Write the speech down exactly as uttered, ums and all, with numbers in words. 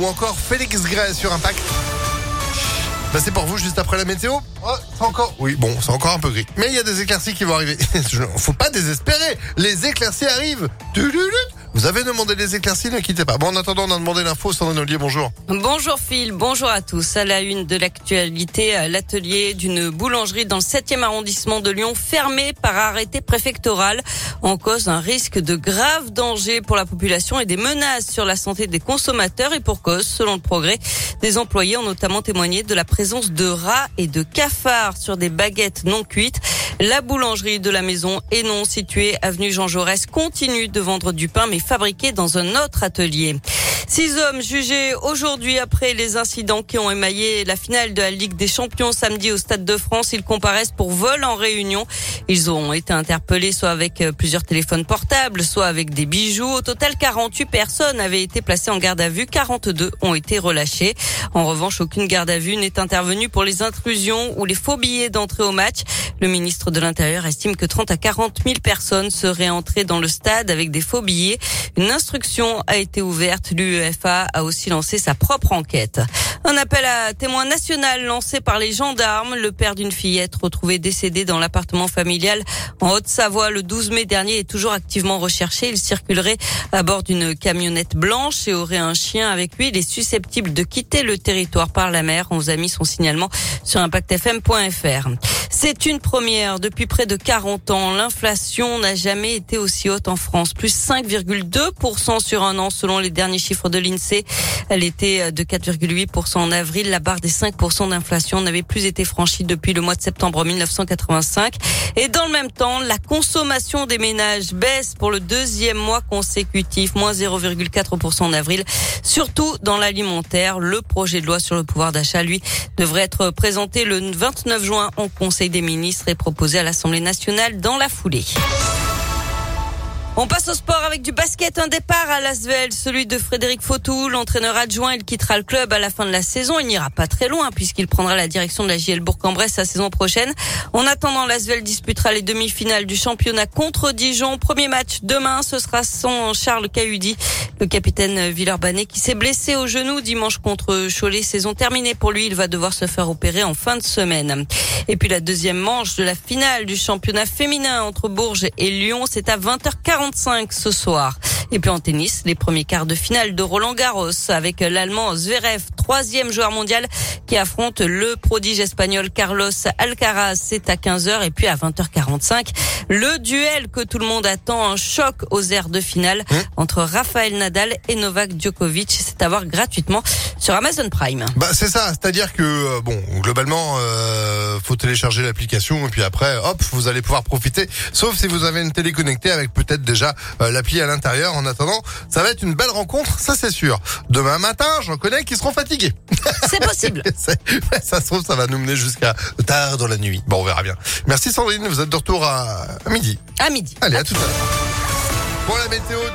ou encore Félix Gray sur Impact. Ben c'est pour vous juste après la météo. Oh, c'est encore... Oui, bon, c'est encore un peu gris. Mais il y a des éclaircies qui vont arriver. Faut pas désespérer. Les éclaircies arrivent. Vous avez demandé les éclaircies, ne quittez pas. Bon, en attendant, on a demandé l'info. Sandrine Olivier, bonjour. Bonjour Phil, bonjour à tous. À la une de l'actualité, l'atelier d'une boulangerie dans le septième arrondissement de Lyon, fermé par arrêté préfectoral, en cause d'un risque de grave danger pour la population et des menaces sur la santé des consommateurs. Et pour cause, selon le Progrès, des employés ont notamment témoigné de la présence de rats et de cafards sur des baguettes non cuites. La boulangerie de la maison Henon, située avenue Jean Jaurès, continue de vendre du pain, mais fabriqué dans un autre atelier. Six hommes jugés aujourd'hui après les incidents qui ont émaillé la finale de la Ligue des Champions samedi au Stade de France. Ils comparaissent pour vol en réunion. Ils ont été interpellés soit avec plusieurs téléphones portables, soit avec des bijoux. Au total, quarante-huit personnes avaient été placées en garde à vue. quarante-deux ont été relâchées. En revanche, aucune garde à vue n'est intervenue pour les intrusions ou les faux billets d'entrée au match. Le ministre de l'Intérieur estime que trente à quarante mille personnes seraient entrées dans le stade avec des faux billets. Une instruction a été ouverte. L'U E F A a aussi lancé sa propre enquête. Un appel à témoins national lancé par les gendarmes. Le père d'une fillette retrouvée décédée dans l'appartement familial en Haute-Savoie le douze mai dernier est toujours activement recherché. Il circulerait à bord d'une camionnette blanche et aurait un chien avec lui. Il est susceptible de quitter le territoire par la mer. On vous a mis son signalement sur impact f m point f r. C'est une première. Depuis près de quarante ans, l'inflation n'a jamais été aussi haute en France. Plus cinq virgule deux pour cent sur un an selon les derniers chiffres de l'I N S E E. Elle était de quatre virgule huit pour cent en avril. La barre des cinq pour cent d'inflation n'avait plus été franchie depuis le mois de septembre mille neuf cent quatre-vingt-cinq. Et dans le même temps, la consommation des ménages baisse pour le deuxième mois consécutif. Moins zéro virgule quatre pour cent en avril. Surtout dans l'alimentaire. Le projet de loi sur le pouvoir d'achat, lui, devrait être présenté le vingt-neuf juin en Conseil des ministres et proposé à l'Assemblée nationale dans la foulée. On passe au sport avec du basket. Un départ à l'A S V E L, celui de Frédéric Fautou, l'entraîneur adjoint. Il quittera le club à la fin de la saison. Il n'ira pas très loin puisqu'il prendra la direction de la J L Bourg-en-Bresse la saison prochaine. En attendant, l'A S V E L disputera les demi-finales du championnat contre Dijon. Premier match demain, ce sera sans Charles Cahudi, le capitaine Villeurbanais qui s'est blessé au genou dimanche contre Cholet. Saison terminée pour lui. Il va devoir se faire opérer en fin de semaine. Et puis la deuxième manche de la finale du championnat féminin entre Bourges et Lyon, c'est à vingt heures quarante ce soir. Et puis en tennis, les premiers quarts de finale de Roland-Garros avec l'Allemand Zverev, troisième joueur mondial, qui affronte le prodige espagnol Carlos Alcaraz. C'est à quinze heures et puis à vingt heures quarante-cinq. Le duel que tout le monde attend, un choc aux airs de finale mmh. entre Rafael Nadal et Novak Djokovic. C'est à voir gratuitement sur Amazon Prime. Bah c'est ça, c'est-à-dire que bon, globalement, euh, faut télécharger l'application et puis après, hop, vous allez pouvoir profiter. Sauf si vous avez une télé connectée avec peut-être déjà euh, l'appli à l'intérieur. En attendant, ça va être une belle rencontre, ça c'est sûr. Demain matin, j'en connais qui seront fatigués. C'est possible. Ça se trouve, ça va nous mener jusqu'à tard dans la nuit. Bon, on verra bien. Merci Sandrine, vous êtes de retour à midi. À midi. Allez, à, à tout à l'heure. Pour la météo.